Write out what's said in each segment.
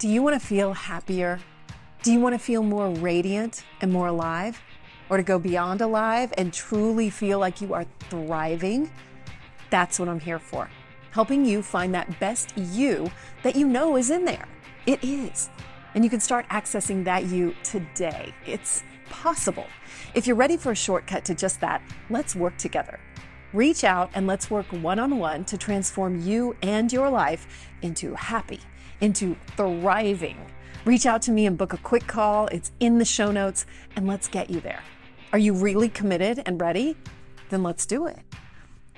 Do you want to feel happier? Do you want to feel more radiant and more alive? Or to go beyond alive and truly feel like you are thriving? That's what I'm here for. Helping you find that best you that you know is in there. It is. And you can start accessing that you today. It's possible. If you're ready for a shortcut to just that, let's work together. Reach out and let's work one-on-one to transform you and your life into happy, into thriving. Reach out to me and book a quick call. It's in the show notes, and let's get you there. Are you really committed and ready? Then let's do it.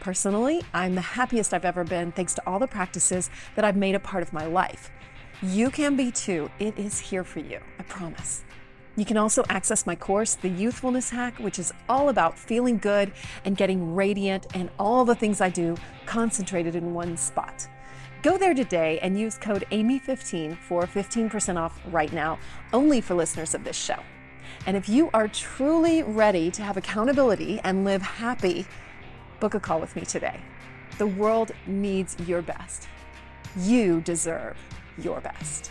Personally, I'm the happiest I've ever been thanks to all the practices that I've made a part of my life. You can be too. It is here for you, I promise. You can also access my course, The Youthfulness Hack, which is all about feeling good and getting radiant and all the things I do concentrated in one spot. Go there today and use code AMY15 for 15% off right now, only for listeners of this show. And if you are truly ready to have accountability and live happy, book a call with me today. The world needs your best. You deserve your best.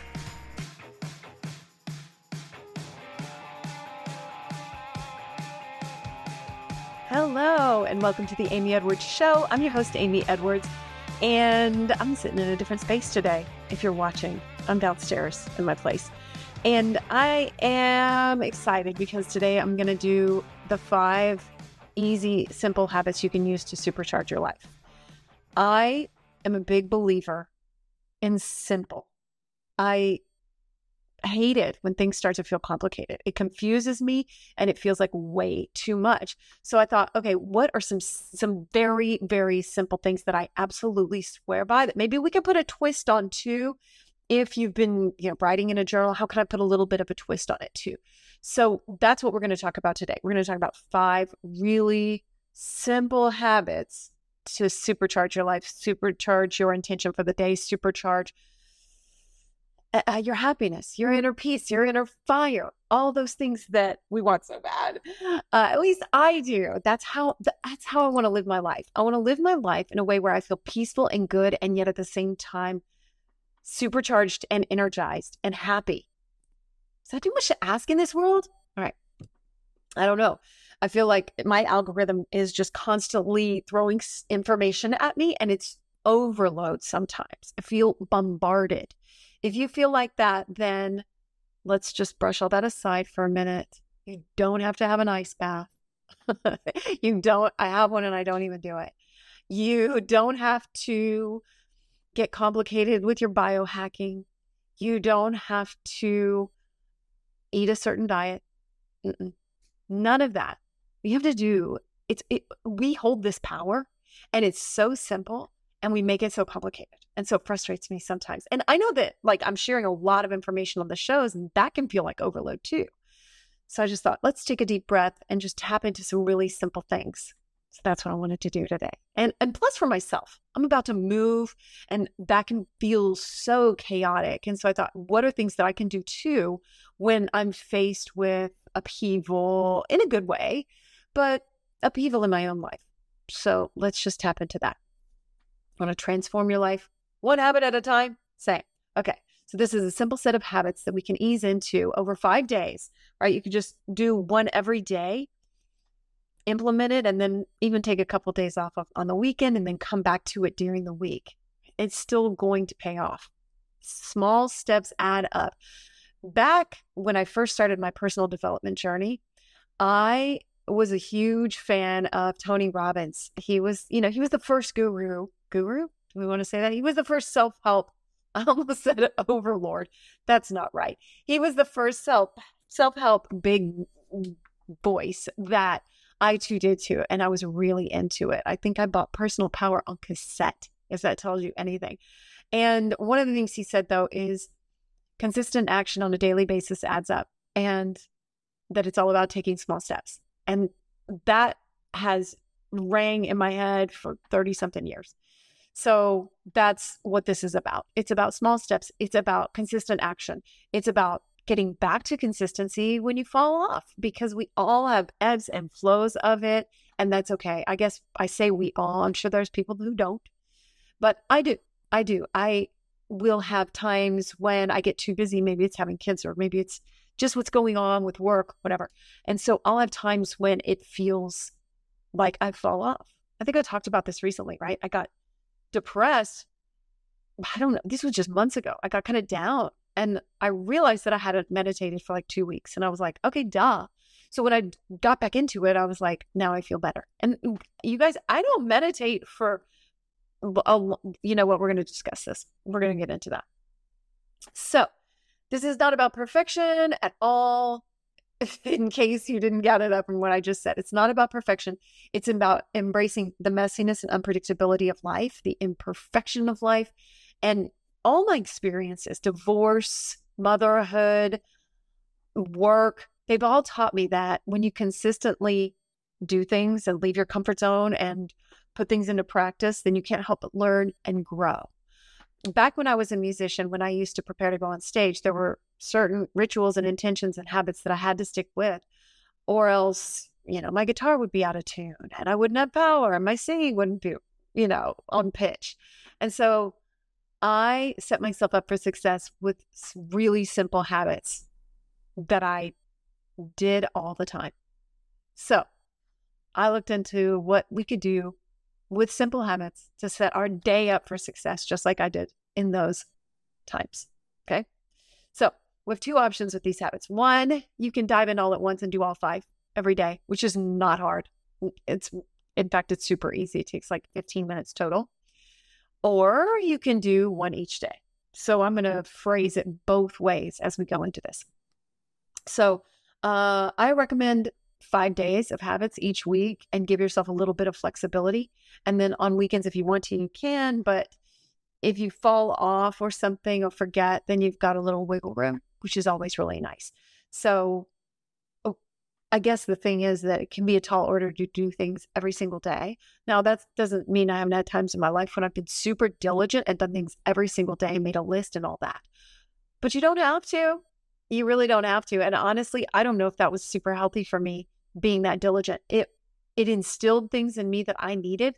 Hello, and welcome to the Amy Edwards Show. I'm your host, Amy Edwards, and I'm sitting in a different space today. If you're watching, I'm downstairs in my place, and I am excited because today I'm going to do the 5 easy, simple habits you can use to supercharge your life. I am a big believer in simple. I hate it when things start to feel complicated. It confuses me and it feels like way too much. So I thought, okay, what are some very, very simple things that I absolutely swear by that maybe we could put a twist on too? If you've been writing in a journal, how could I put a little bit of a twist on it too? So that's what we're going to talk about today. We're going to talk about 5 really simple habits to supercharge your life, supercharge your intention for the day, supercharge your happiness, your inner peace, your inner fire, all those things that we want so bad. At least I do. That's how I want to live my life. I want to live my life in a way where I feel peaceful and good, and yet at the same time, supercharged and energized and happy. Is that too much to ask in this world? All right. I don't know. I feel like my algorithm is just constantly throwing information at me, and it's overload sometimes. I feel bombarded. If you feel like that, then let's just brush all that aside for a minute. You don't have to have an ice bath. You don't. I have one and I don't even do it. You don't have to get complicated with your biohacking. You don't have to eat a certain diet. None of that. You have to do it. We hold this power, and it's so simple, and we make it so complicated. And so it frustrates me sometimes. And I know that I'm sharing a lot of information on the shows, and that can feel like overload too. So I just thought, let's take a deep breath and just tap into some really simple things. So that's what I wanted to do today. And plus for myself, I'm about to move, and that can feel so chaotic. And so I thought, what are things that I can do too when I'm faced with upheaval in a good way, but upheaval in my own life? So let's just tap into that. Want to transform your life? One habit at a time, same. Okay, so this is a simple set of habits that we can ease into over 5 days, right? You could just do one every day, implement it, and then even take a couple of days off on the weekend and then come back to it during the week. It's still going to pay off. Small steps add up. Back when I first started my personal development journey, I was a huge fan of Tony Robbins. He was the first guru. Do we want to say that? He was the first self-help. I almost said overlord. That's not right. He was the first self-help big voice that I too did too. And I was really into it. I think I bought Personal Power on cassette, if that tells you anything. And one of the things he said though is consistent action on a daily basis adds up, and that it's all about taking small steps. And that has rang in my head for 30 something years. So that's what this is about. It's about small steps. It's about consistent action. It's about getting back to consistency when you fall off, because we all have ebbs and flows of it. And that's okay. I guess I say we all. I'm sure there's people who don't, but I do. I do. I we'll have times when I get too busy. Maybe it's having kids, or maybe it's just what's going on with work, whatever. And so I'll have times when it feels like I fall off. I think I talked about this recently, right? I got depressed. I don't know. This was just months ago. I got kind of down, and I realized that I hadn't meditated for like 2 weeks, and I was like, okay, duh. So when I got back into it, I was like, now I feel better. And you guys, I don't meditate for, you know what, we're going to discuss this. We're going to get into that. So this is not about perfection at all. In case you didn't get it up from what I just said, it's not about perfection. It's about embracing the messiness and unpredictability of life, the imperfection of life, and all my experiences, divorce, motherhood, work, they've all taught me that when you consistently do things and leave your comfort zone and put things into practice, then you can't help but learn and grow. Back when I was a musician, when I used to prepare to go on stage, there were certain rituals and intentions and habits that I had to stick with, or else, you know, my guitar would be out of tune and I wouldn't have power and my singing wouldn't be, you know, on pitch. And so I set myself up for success with really simple habits that I did all the time. So I looked into what we could do with simple habits to set our day up for success, just like I did in those times. Okay. So we have two options with these habits. One, you can dive in all at once and do all five every day, which is not hard. In fact, it's super easy. It takes like 15 minutes total. Or you can do one each day. So I'm going to phrase it both ways as we go into this. So I recommend 5 days of habits each week and give yourself a little bit of flexibility. And then on weekends, if you want to, you can, but if you fall off or something or forget, then you've got a little wiggle room, which is always really nice. So I guess the thing is that it can be a tall order to do things every single day. Now that doesn't mean I haven't had times in my life when I've been super diligent and done things every single day and made a list and all that, but you don't have to. You really don't have to. And honestly, I don't know if that was super healthy for me, being that diligent. It instilled things in me that I needed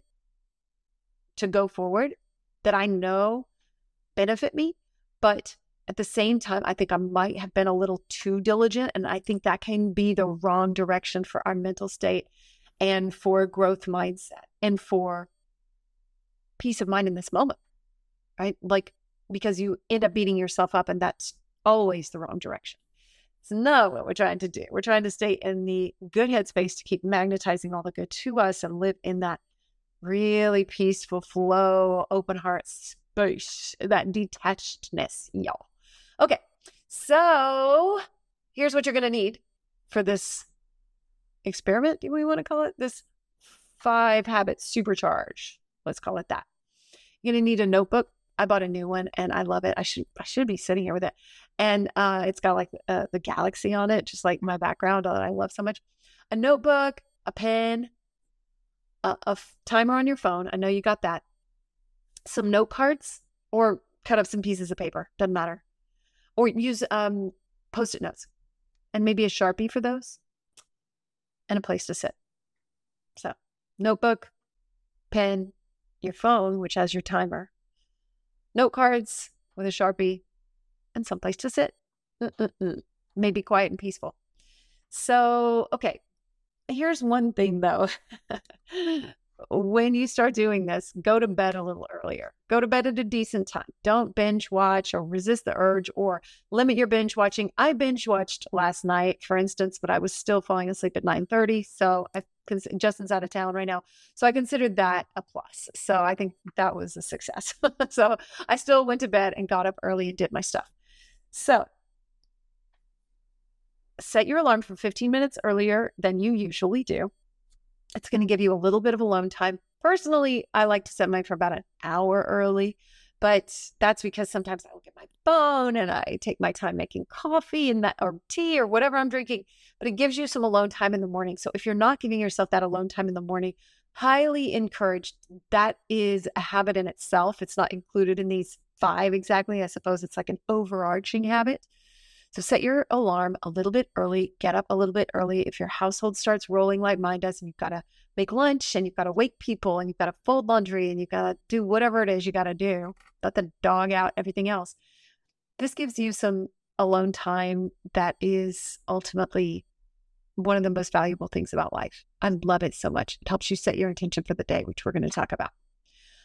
to go forward, that I know benefit me. But at the same time, I think I might have been a little too diligent. And I think that can be the wrong direction for our mental state and for growth mindset and for peace of mind in this moment, right? Like, because you end up beating yourself up, and that's always the wrong direction. It's not what we're trying to do. We're trying to stay in the good headspace to keep magnetizing all the good to us and live in that really peaceful flow, open heart space, that detachedness, y'all. Okay, so here's what you're going to need for this experiment. Do we want to call it this 5 habits supercharge? Let's call it that. You're going to need a notebook. I bought a new one and I love it. I should be sitting here with it. And it's got like the galaxy on it, just like my background that I love so much. A notebook, a pen, a timer on your phone. I know you got that. Some note cards, or cut up some pieces of paper. Doesn't matter. Or use Post-it notes, and maybe a Sharpie for those, and a place to sit. So notebook, pen, your phone, which has your timer, note cards with a Sharpie, and someplace to sit. Maybe quiet and peaceful. So, okay. Here's one thing though. When you start doing this, go to bed a little earlier. Go to bed at a decent time. Don't binge watch or resist the urge or limit your binge watching. I binge watched last night, for instance, but I was still falling asleep at 9:30. So Justin's out of town right now. So I considered that a plus. So I think that was a success. So I still went to bed and got up early and did my stuff. So set your alarm for 15 minutes earlier than you usually do. It's going to give you a little bit of alone time. Personally, I like to set mine for about an hour early, but that's because sometimes I look at my phone and I take my time making coffee and that, or tea or whatever I'm drinking, but it gives you some alone time in the morning. So if you're not giving yourself that alone time in the morning, highly encouraged. That is a habit in itself. It's not included in these 5 exactly. I suppose it's like an overarching habit. So set your alarm a little bit early, get up a little bit early. If your household starts rolling like mine does, and you've got to make lunch and you've got to wake people and you've got to fold laundry and you've got to do whatever it is you got to do, let the dog out, everything else. This gives you some alone time that is ultimately one of the most valuable things about life. I love it so much. It helps you set your intention for the day, which we're going to talk about.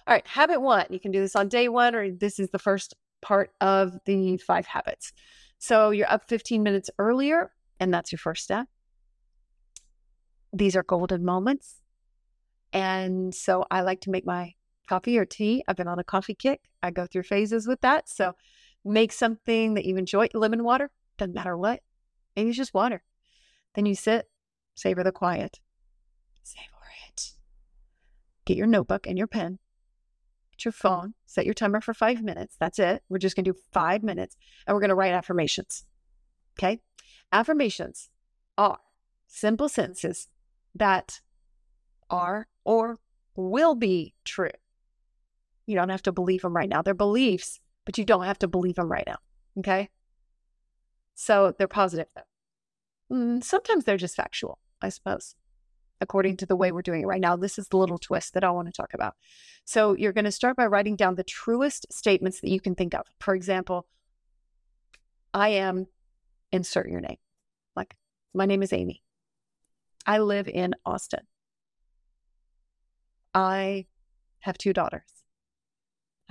All right, habit one. You can do this on day one, or this is the first part of the 5 habits. So you're up 15 minutes earlier, and that's your first step. These are golden moments. And so I like to make my coffee or tea. I've been on a coffee kick. I go through phases with that. So make something that you enjoy. Lemon water, doesn't matter what. Maybe it's just water. Then you sit, savor the quiet. Savor it. Get your notebook and your pen. Get your phone. Set your timer for 5 minutes. That's it. We're just going to do 5 minutes. And we're going to write affirmations. Okay? Affirmations are simple sentences that are or will be true. You don't have to believe them right now. They're beliefs, but you don't have to believe them right now. Okay? So they're positive, though. Sometimes they're just factual, I suppose, according to the way we're doing it right now. This is the little twist that I want to talk about. So you're going to start by writing down the truest statements that you can think of. For example, I am, insert your name. Like, my name is Amy. I live in Austin. I have 2 daughters.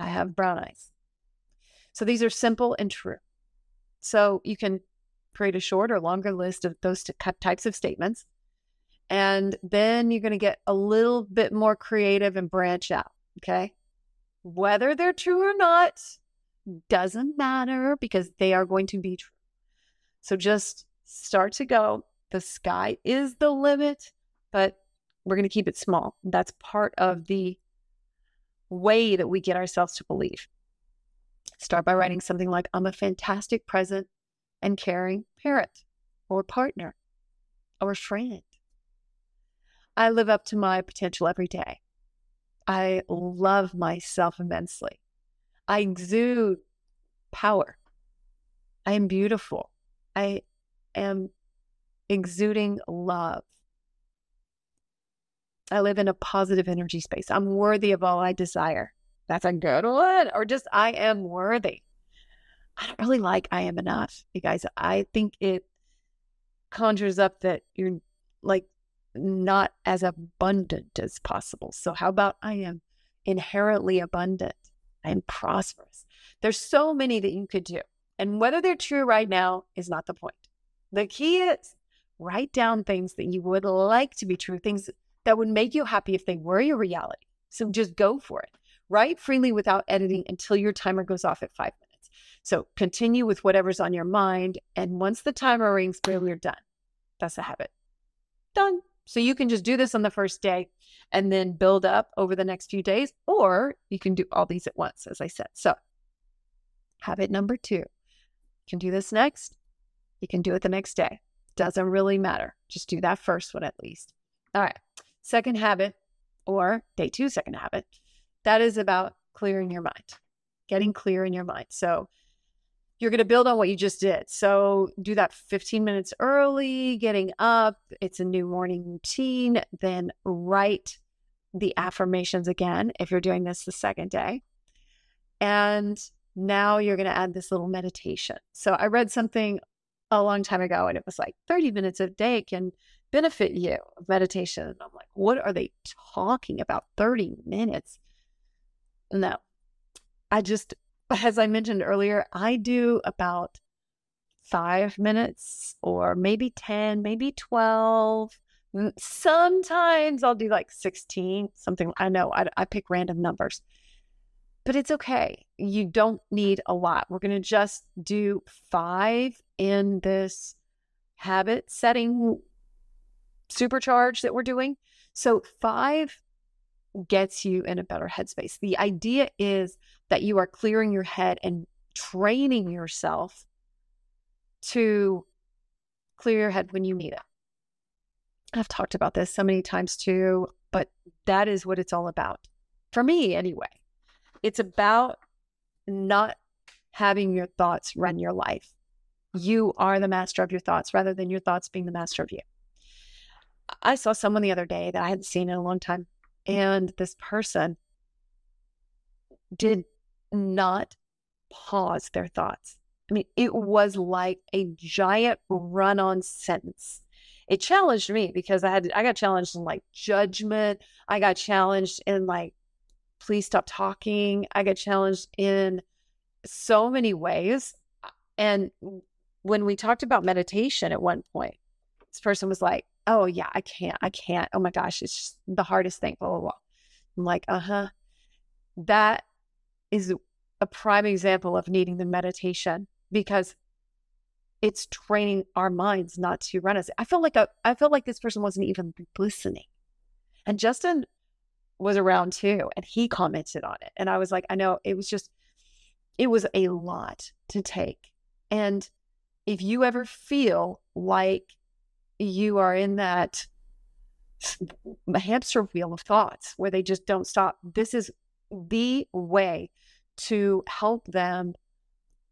I have brown eyes. So these are simple and true. So you can create a short or longer list of those types of statements. And then you're going to get a little bit more creative and branch out, okay? Whether they're true or not doesn't matter, because they are going to be true. So just start to go. The sky is the limit, but we're going to keep it small. That's part of the way that we get ourselves to believe. Start by writing something like, I'm a fantastic present and caring parent or partner or friend. I live up to my potential every day. I love myself immensely. I exude power. I am beautiful. I am exuding love. I live in a positive energy space. I'm worthy of all I desire. That's a good one. Or just, I am worthy. I don't really like I am enough, you guys. I think it conjures up that you're like not as abundant as possible. So how about I am inherently abundant? I am prosperous. There's so many that you could do. And whether they're true right now is not the point. The key is write down things that you would like to be true, things that would make you happy if they were your reality. So just go for it. Write freely without editing until your timer goes off at 5 minutes. So continue with whatever's on your mind. And once the timer rings, boom, you're done. That's a habit. Done. So you can just do this on the first day and then build up over the next few days, or you can do all these at once, as I said. So habit number 2, you can do this next. You can do it the next day. Doesn't really matter. Just do that first one at least. All right. Second habit, or day 2, second habit. That is about clearing your mind, getting clear in your mind. So you're going to build on what you just did. So do that 15 minutes early, getting up. It's a new morning routine. Then write the affirmations again, if you're doing this the second day. And now you're going to add this little meditation. So I read something a long time ago, and it was like 30 minutes a day can benefit you of meditation. And I'm like, what are they talking about? 30 minutes? No. I just, as I mentioned earlier, I do about 5 minutes, or maybe 10, maybe 12. Sometimes I'll do like 16, something. I know I pick random numbers, but it's okay. You don't need a lot. We're going to just do 5 in this habit setting supercharge that we're doing. So 5 gets you in a better headspace. The idea is that you are clearing your head and training yourself to clear your head when you need it. I've talked about this so many times too, but that is what it's all about. For me, anyway. It's about not having your thoughts run your life. You are the master of your thoughts rather than your thoughts being the master of you. I saw someone the other day that I hadn't seen in a long time. And this person did not pause their thoughts. I mean, it was like a giant run-on sentence. It challenged me because I got challenged in like judgment. I got challenged in like, please stop talking. I got challenged in so many ways. And when we talked about meditation at one point, this person was like, oh yeah, I can't. Oh my gosh, it's just the hardest thing, blah, blah, blah. I'm like, That is a prime example of needing the meditation because it's training our minds not to run us. I felt like this person wasn't even listening. And Justin was around too, and he commented on it. And I was like, I know, it was a lot to take. And if you ever feel like you are in that hamster wheel of thoughts where they just don't stop, this is the way to help them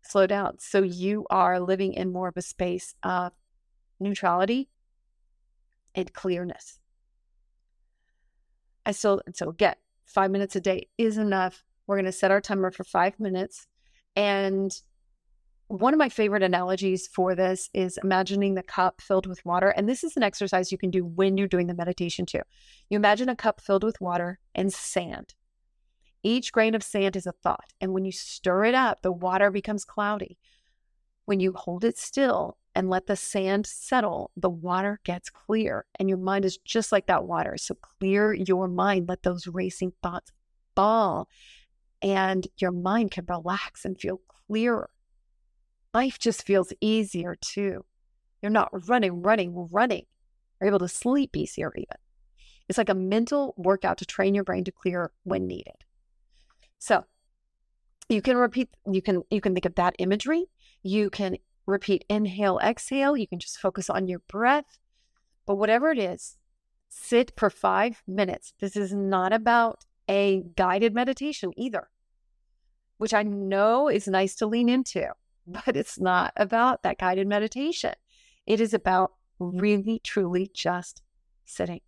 slow down. So you are living in more of a space of neutrality and clearness. So again, 5 minutes a day is enough. We're going to set our timer for 5 minutes. And one of my favorite analogies for this is imagining the cup filled with water. And this is an exercise you can do when you're doing the meditation too. You imagine a cup filled with water and sand. Each grain of sand is a thought. And when you stir it up, the water becomes cloudy. When you hold it still and let the sand settle, the water gets clear. And your mind is just like that water. So clear your mind. Let those racing thoughts fall. And your mind can relax and feel clearer. Life just feels easier too. You're not running. You're able to sleep easier even. It's like a mental workout to train your brain to clear when needed. So you can repeat, you can think of that imagery. You can repeat inhale, exhale. You can just focus on your breath. But whatever it is, sit for 5 minutes. This is not about a guided meditation either, which I know is nice to lean into, but it's not about that guided meditation. It is about really, truly just sitting.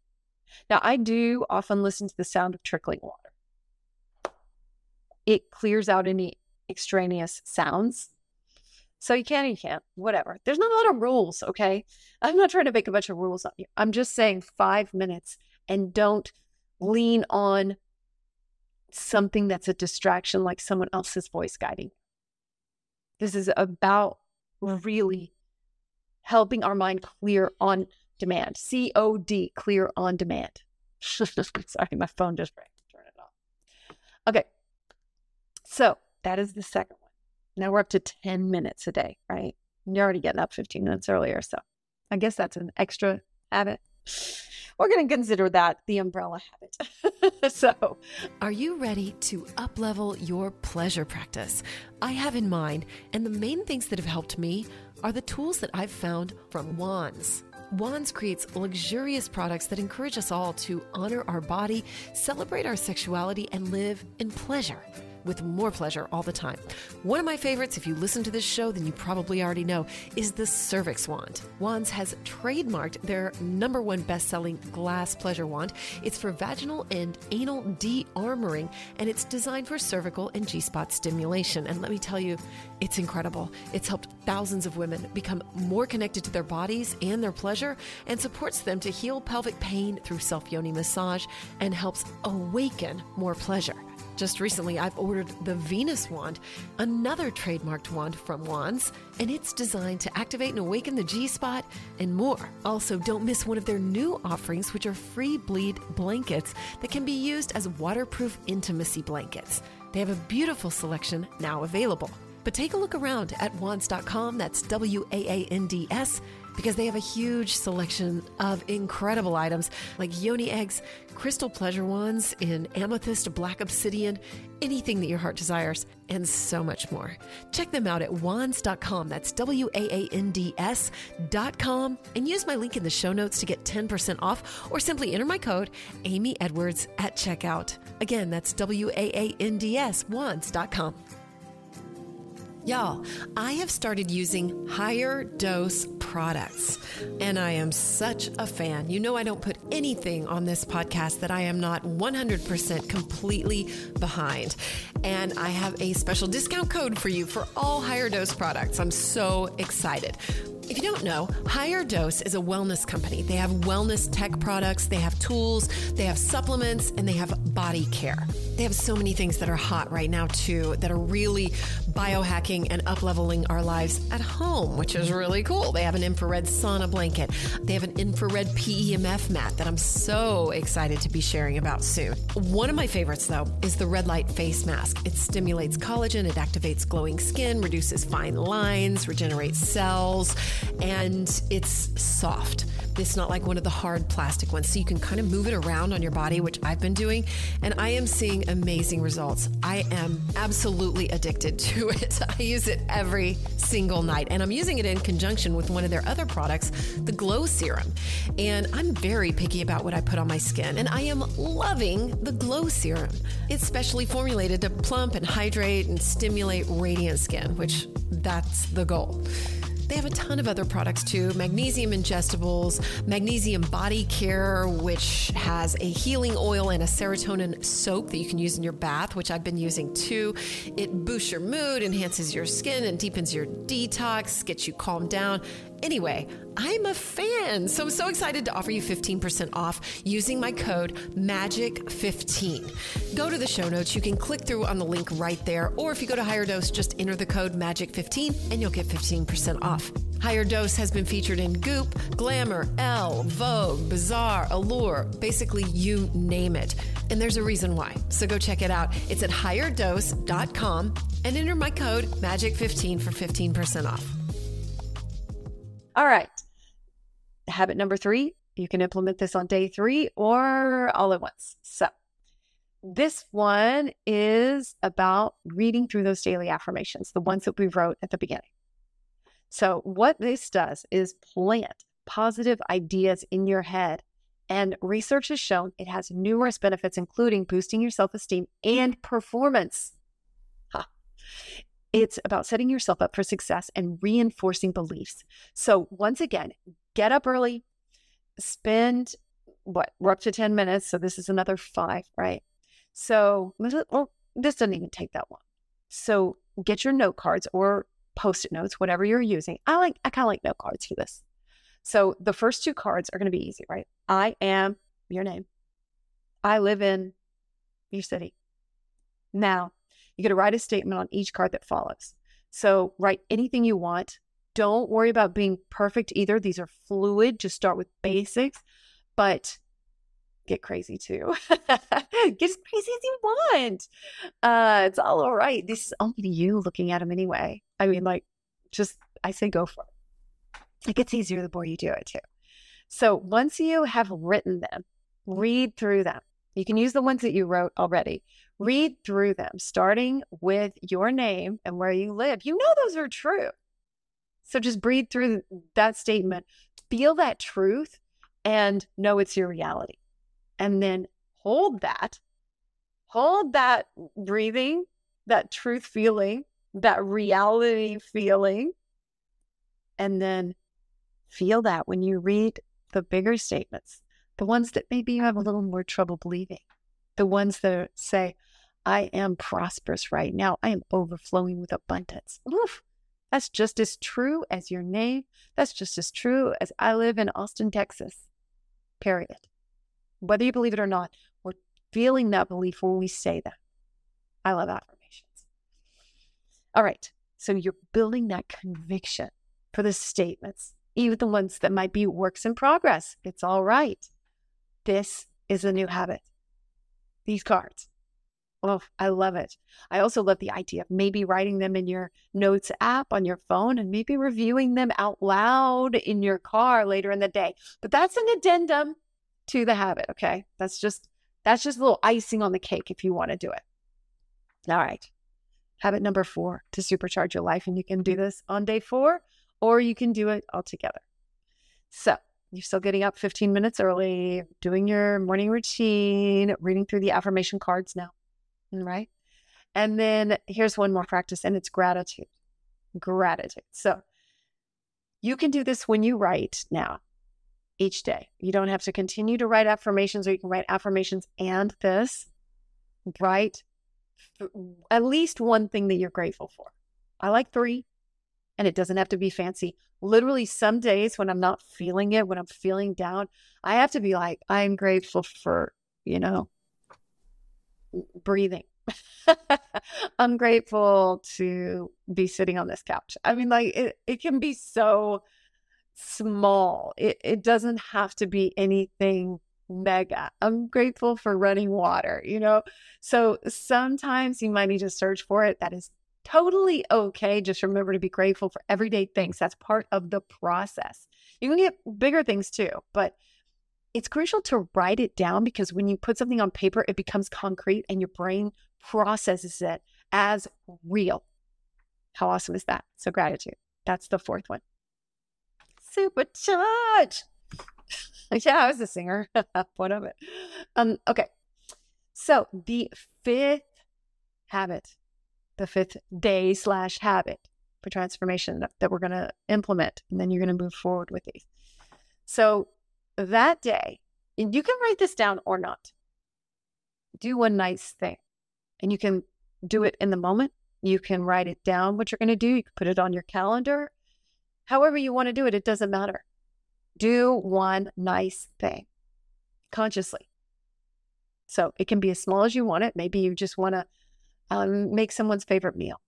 Now, I do often listen to the sound of trickling water. It clears out any extraneous sounds. So you can't, whatever. There's not a lot of rules, okay? I'm not trying to make a bunch of rules on you. I'm just saying 5 minutes, and don't lean on something that's a distraction like someone else's voice guiding. This is about really helping our mind clear on demand. COD, clear on demand. Sorry, my phone just rang. Turn it off. Okay. So that is the second one. Now we're up to 10 minutes a day, right? You're already getting up 15 minutes earlier. So I guess that's an extra habit. We're going to consider that the umbrella habit. So are you ready to up-level your pleasure practice? I have in mind, and the main things that have helped me are the tools that I've found from Wands. Wands creates luxurious products that encourage us all to honor our body, celebrate our sexuality, and live in pleasure. With more pleasure all the time. One of my favorites, if you listen to this show, then you probably already know, is the Cervix Wand. Wands has trademarked their #1 best-selling glass pleasure wand. It's for vaginal and anal de-armoring, and it's designed for cervical and G-spot stimulation. And let me tell you, it's incredible. It's helped thousands of women become more connected to their bodies and their pleasure, and supports them to heal pelvic pain through self-yoni massage, and helps awaken more pleasure. Just recently, I've ordered the Venus Wand, another trademarked wand from Wands, and it's designed to activate and awaken the G-spot and more. Also, don't miss one of their new offerings, which are free bleed blankets that can be used as waterproof intimacy blankets. They have a beautiful selection now available. But take a look around at wands.com, that's WAANDS, because they have a huge selection of incredible items like yoni eggs, crystal pleasure wands in amethyst, black obsidian, anything that your heart desires, and so much more. Check them out at wands.com, that's WAANDS.com, and use my link in the show notes to get 10% off, or simply enter my code, Amy Edwards, at checkout. Again, that's WAANDS, wands.com. Y'all, I have started using Higher Dose products. And I am such a fan. You know, I don't put anything on this podcast that I am not 100% completely behind. And I have a special discount code for you for all Higher Dose products. I'm so excited. If you don't know, Higher Dose is a wellness company. They have wellness tech products, they have tools, they have supplements, and they have body care. They have so many things that are hot right now too, that are really biohacking and up-leveling our lives at home, which is really cool. They have an infrared sauna blanket. They have an infrared PEMF mat that I'm so excited to be sharing about soon. One of my favorites though is the red light face mask. It stimulates collagen, it activates glowing skin, reduces fine lines, regenerates cells, and it's soft. It's not like one of the hard plastic ones. So you can kind of move it around on your body, which I've been doing, and I am seeing amazing results. I am absolutely addicted to it. I use it every single night, and I'm using it in conjunction with one of their other products, the Glow Serum. And I'm very picky about what I put on my skin, and I am loving the Glow Serum. It's specially formulated to plump and hydrate and stimulate radiant skin, which that's the goal. They have a ton of other products too, magnesium ingestibles, magnesium body care, which has a healing oil and a serotonin soap that you can use in your bath, which I've been using too. It boosts your mood, enhances your skin, and deepens your detox, gets you calmed down. Anyway, I'm a fan, so I'm so excited to offer you 15% off using my code MAGIC15. Go to the show notes. You can click through on the link right there, or if you go to Higher Dose, just enter the code MAGIC15 and you'll get 15% off. Higher Dose has been featured in Goop, Glamour, Elle, Vogue, Bazaar, Allure, basically you name it. And there's a reason why, so go check it out. It's at higherdose.com and enter my code MAGIC15 for 15% off. All right. Habit number 3, you can implement this on day 3 or all at once. So this one is about reading through those daily affirmations, the ones that we wrote at the beginning. So what this does is plant positive ideas in your head, and research has shown it has numerous benefits, including boosting your self-esteem and performance. It's about setting yourself up for success and reinforcing beliefs. So once again, get up early, spend we're up to 10 minutes. So this is another 5, right? So this doesn't even take that long. So get your note cards or Post-it notes, whatever you're using. I kind of like note cards for this. So the first 2 cards are going to be easy, right? I am your name. I live in your city. Now, you get to write a statement on each card that follows. So write anything you want. Don't worry about being perfect either. These are fluid. Just start with basics, but get crazy too. Get as crazy as you want. It's all right. This is only you looking at them anyway. I mean, I say go for it. It gets easier the more you do it too. So once you have written them, read through them. You can use the ones that you wrote already. Read through them, starting with your name and where you live. You know those are true. So just breathe through that statement, feel that truth, and know it's your reality. And then hold that breathing, that truth feeling, that reality feeling, and then feel that when you read the bigger statements, the ones that maybe you have a little more trouble believing, the ones that say, I am prosperous right now. I am overflowing with abundance. Oof, that's just as true as your name. That's just as true as I live in Austin, Texas, period. Whether you believe it or not, we're feeling that belief when we say that. I love affirmations. All right. So you're building that conviction for the statements, even the ones that might be works in progress. It's all right. This is a new habit. These cards. Oh, I love it. I also love the idea of maybe writing them in your notes app on your phone and maybe reviewing them out loud in your car later in the day. But that's an addendum to the habit, okay? That's just a little icing on the cake if you want to do it. All right. Habit number 4 to supercharge your life, and you can do this on day 4 or you can do it all together. So you're still getting up 15 minutes early, doing your morning routine, reading through the affirmation cards now, right? And then here's one more practice, and it's gratitude. So You can do this when you write now, each day. You don't have to continue to write affirmations, or you can write affirmations and this. Write at least one thing that you're grateful for. I like 3, and it doesn't have to be fancy. Literally, some days when I'm not feeling it, when I'm feeling down, I have to be like, I'm grateful for, breathing. I'm grateful to be sitting on this couch. I mean, like it can be so small. It doesn't have to be anything mega. I'm grateful for running water, So sometimes you might need to search for it. That is totally okay. Just remember to be grateful for everyday things. That's part of the process. You can get bigger things too, but it's crucial to write it down, because when you put something on paper, it becomes concrete and your brain processes it as real. How awesome is that? So gratitude. That's the 4th one. Supercharge. Yeah, I was a singer. What of it? Okay. So the 5th habit, the 5th day / habit for transformation that we're going to implement, and then you're going to move forward with these. So that day, and you can write this down or not, do one nice thing. And you can do it in the moment. You can write it down, what you're going to do. You can put it on your calendar. However you want to do it, it doesn't matter. Do one nice thing consciously. So it can be as small as you want it. Maybe you just want to make someone's favorite meal.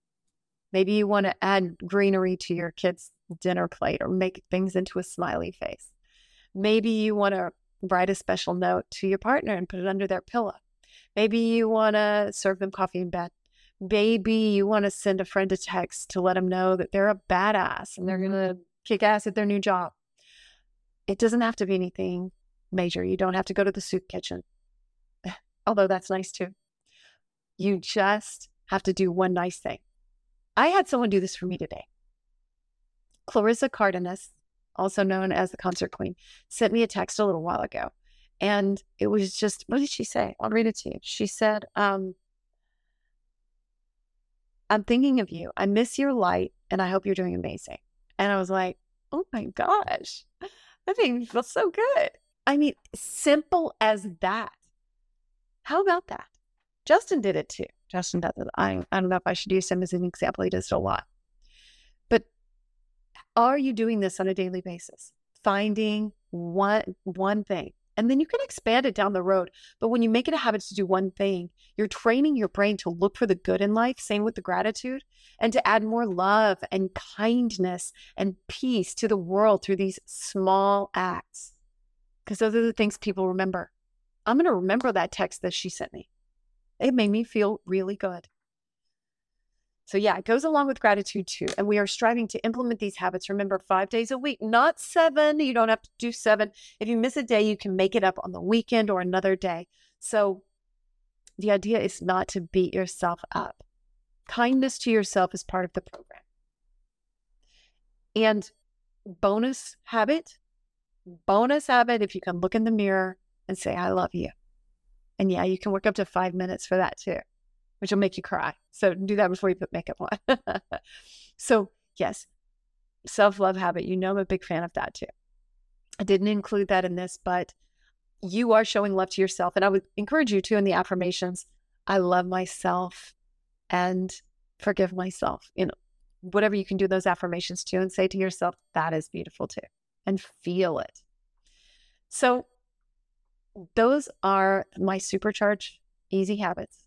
Maybe you want to add greenery to your kid's dinner plate or make things into a smiley face. Maybe you want to write a special note to your partner and put it under their pillow. Maybe you want to serve them coffee in bed. Maybe you want to send a friend a text to let them know that they're a badass and they're going to kick ass at their new job. It doesn't have to be anything major. You don't have to go to the soup kitchen, although that's nice too. You just have to do one nice thing. I had someone do this for me today. Clarissa Cardenas, also known as the Concert Queen, sent me a text a little while ago. And it was just, what did she say? I'll read it to you. She said, I'm thinking of you. I miss your light, and I hope you're doing amazing. And I was like, oh my gosh, that made me feel so good. I mean, simple as that. How about that? Justin did it too. Justin does it. I don't know if I should use him as an example. He does it a lot. But are you doing this on a daily basis? Finding one thing. And then you can expand it down the road. But when you make it a habit to do one thing, you're training your brain to look for the good in life, same with the gratitude, and to add more love and kindness and peace to the world through these small acts. Because those are the things people remember. I'm going to remember that text that she sent me. It made me feel really good. So yeah, it goes along with gratitude too. And we are striving to implement these habits. Remember, 5 days a week, not 7. You don't have to do 7. If you miss a day, you can make it up on the weekend or another day. So the idea is not to beat yourself up. Kindness to yourself is part of the program. And bonus habit, if you can look in the mirror and say, I love you. And yeah, you can work up to 5 minutes for that too, which will make you cry. So do that before you put makeup on. So yes, self-love habit. I'm a big fan of that too. I didn't include that in this, but you are showing love to yourself. And I would encourage you too in the affirmations, I love myself and forgive myself. Whatever you can do those affirmations too, and say to yourself, that is beautiful too, and feel it. So those are my supercharged easy habits.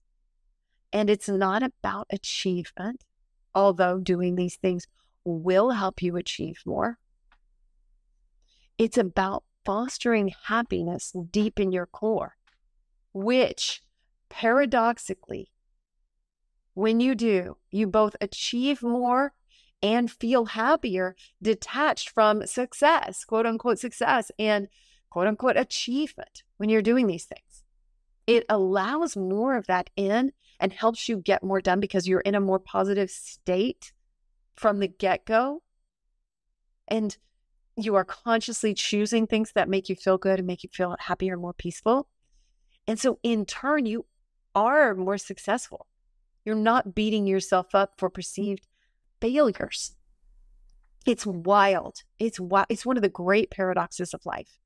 And it's not about achievement, although doing these things will help you achieve more. It's about fostering happiness deep in your core, which paradoxically, when you do, you both achieve more and feel happier, detached from success, quote unquote success, and quote unquote achievement when you're doing these things. It allows more of that in and helps you get more done because you're in a more positive state from the get-go. And you are consciously choosing things that make you feel good and make you feel happier and more peaceful. And so in turn, you are more successful. You're not beating yourself up for perceived failures. It's wild. It's one of the great paradoxes of life.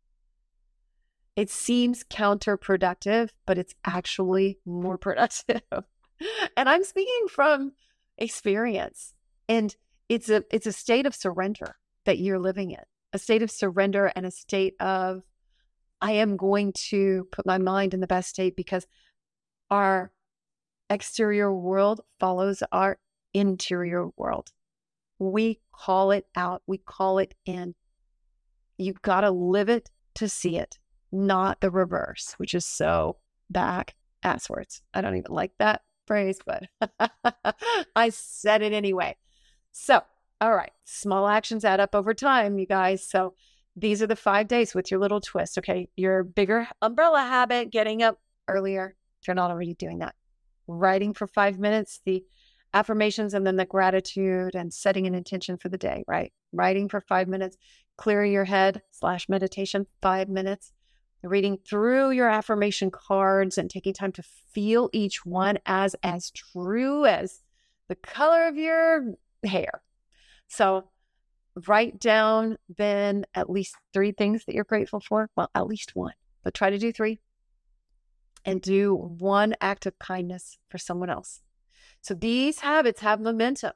It seems counterproductive, but it's actually more productive. And I'm speaking from experience. And it's a state of surrender that you're living in, a state of surrender and a state of, I am going to put my mind in the best state because our exterior world follows our interior world. We call it out. We call it in. You've got to live it to see it, not the reverse, which is so back asswards. I don't even like that phrase, but I said it anyway. So, all right. Small actions add up over time, you guys. So these are the 5 days with your little twist. Okay. Your bigger umbrella habit, getting up earlier, if you're not already doing that. Writing for 5 minutes, the affirmations, and then the gratitude and setting an intention for the day, right? Writing for 5 minutes, clearing your head / meditation, 5 minutes, reading through your affirmation cards and taking time to feel each one as true as the color of your hair. So write down then at least 3 things that you're grateful for. Well, at least one, but try to do 3 and do 1 act of kindness for someone else. So these habits have momentum.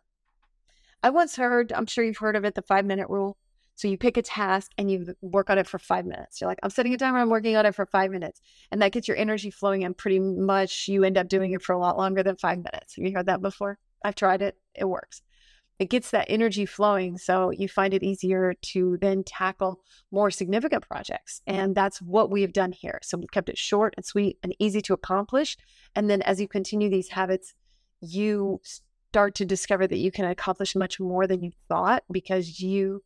I once heard, I'm sure you've heard of it, the 5-minute rule. So you pick a task and you work on it for 5 minutes. You're like, I'm setting a timer, I'm working on it for 5 minutes. And that gets your energy flowing and pretty much you end up doing it for a lot longer than 5 minutes. Have you heard that before? I've tried it. It works. It gets that energy flowing, so you find it easier to then tackle more significant projects. And that's what we've done here. So we've kept it short and sweet and easy to accomplish. And then as you continue these habits, you start to discover that you can accomplish much more than you thought because you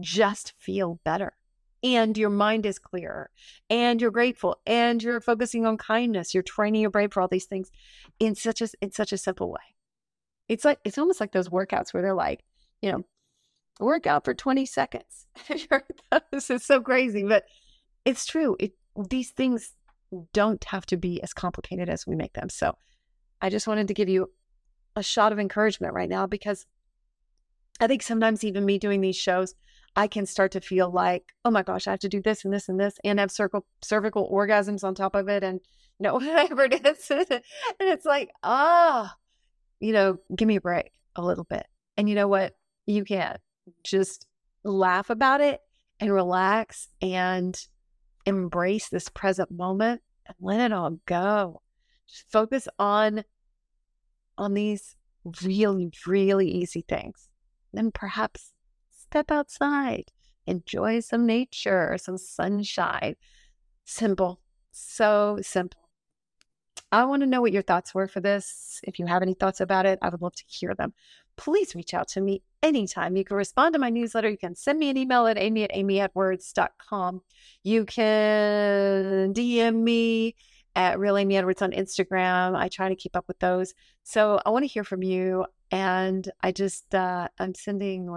just feel better and your mind is clearer and you're grateful and you're focusing on kindness. You're training your brain for all these things in such a simple way. It's almost like those workouts where they're like, you know, work out for 20 seconds. This is so crazy, but it's true. These things don't have to be as complicated as we make them. So I just wanted to give you a shot of encouragement right now because I think sometimes even me doing these shows, I can start to feel like, oh my gosh, I have to do this and this and this and have cervical orgasms on top of it and whatever it is. And it's like, give me a break a little bit. And you know what? You can just laugh about it and relax and embrace this present moment and let it all go. Focus on these really, really easy things. Then perhaps step outside, enjoy some nature, some sunshine. Simple, so simple. I want to know what your thoughts were for this. If you have any thoughts about it, I would love to hear them. Please reach out to me anytime. You can respond to my newsletter. You can send me an email at amy@amyedwards.com. You can DM me at Real Amy Edwards on Instagram. I try to keep up with those. So I want to hear from you. And I just, I'm sending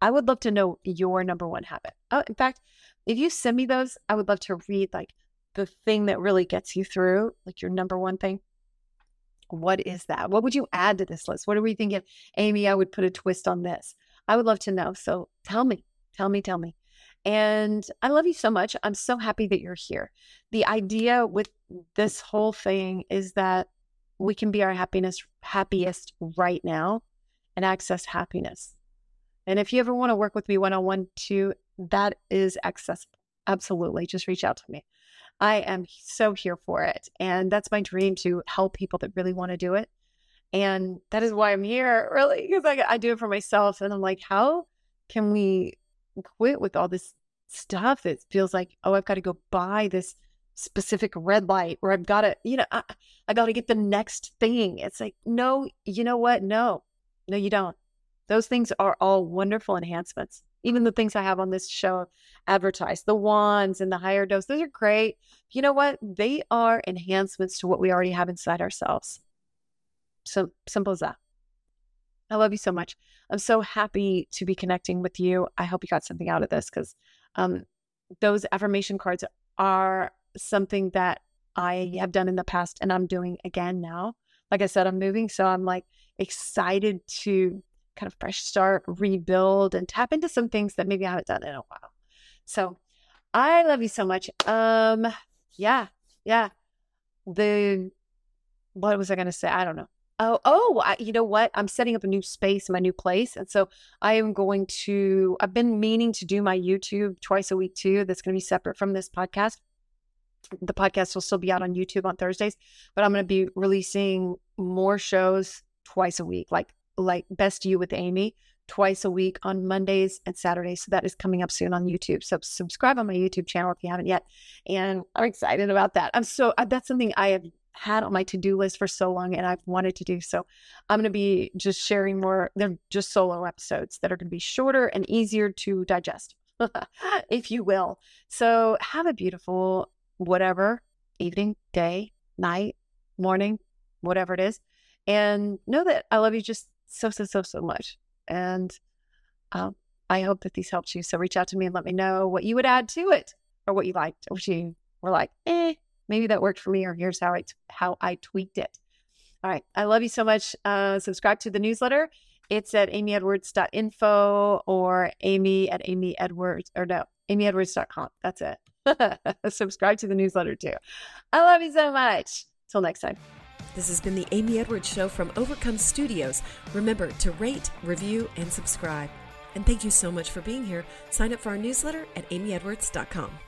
I would love to know your number 1 habit. Oh, in fact, if you send me those, I would love to read the thing that really gets you through, your number 1 thing. What is that? What would you add to this list? What are we thinking? Amy, I would put a twist on this. I would love to know. So tell me. And I love you so much. I'm so happy that you're here. The idea with this whole thing is that we can be our happiest right now and access happiness. And if you ever want to work with me one-on-one too, that is accessible. Absolutely. Just reach out to me. I am so here for it. And that's my dream, to help people that really want to do it. And that is why I'm here, really, because I do it for myself. And I'm like, how can we quit with all this stuff that feels like, oh, I've got to go buy this specific red light, or I've got to, I got to get the next thing. It's like, no, you know what? No, you don't. Those things are all wonderful enhancements. Even the things I have on this show advertised, the wands and the higher dose, those are great. You know what? They are enhancements to what we already have inside ourselves. So simple as that. I love you so much. I'm so happy to be connecting with you. I hope you got something out of this, because those affirmation cards are something that I have done in the past and I'm doing again now. Like I said, I'm moving. So I'm excited to kind of fresh start, rebuild, and tap into some things that maybe I haven't done in a while. So I love you so much. What was I going to say? I don't know. You know what? I'm setting up a new space in my new place. And so I've been meaning to do my YouTube twice a week too. That's going to be separate from this podcast. The podcast will still be out on YouTube on Thursdays, but I'm going to be releasing more shows twice a week, like Best You with Amy, twice a week on Mondays and Saturdays. So that is coming up soon on YouTube. So subscribe on my YouTube channel if you haven't yet. And I'm excited about that. That's something I have had on my to-do list for so long and I've wanted to do. So I'm going to be just sharing more. They're just solo episodes that are going to be shorter and easier to digest, if you will. So have a beautiful whatever evening, day, night, morning, whatever it is. And know that I love you just so, so, so, so much. And I hope that these helped you. So reach out to me and let me know what you would add to it or what you liked or what you were like, maybe that worked for me, or here's how I tweaked it. All right. I love you so much. Subscribe to the newsletter. It's at amyedwards.info or amyedwards.com. That's it. Subscribe to the newsletter too. I love you so much. Till next time. This has been the Amy Edwards Show from Overcome Studios. Remember to rate, review, and subscribe. And thank you so much for being here. Sign up for our newsletter at amyedwards.com.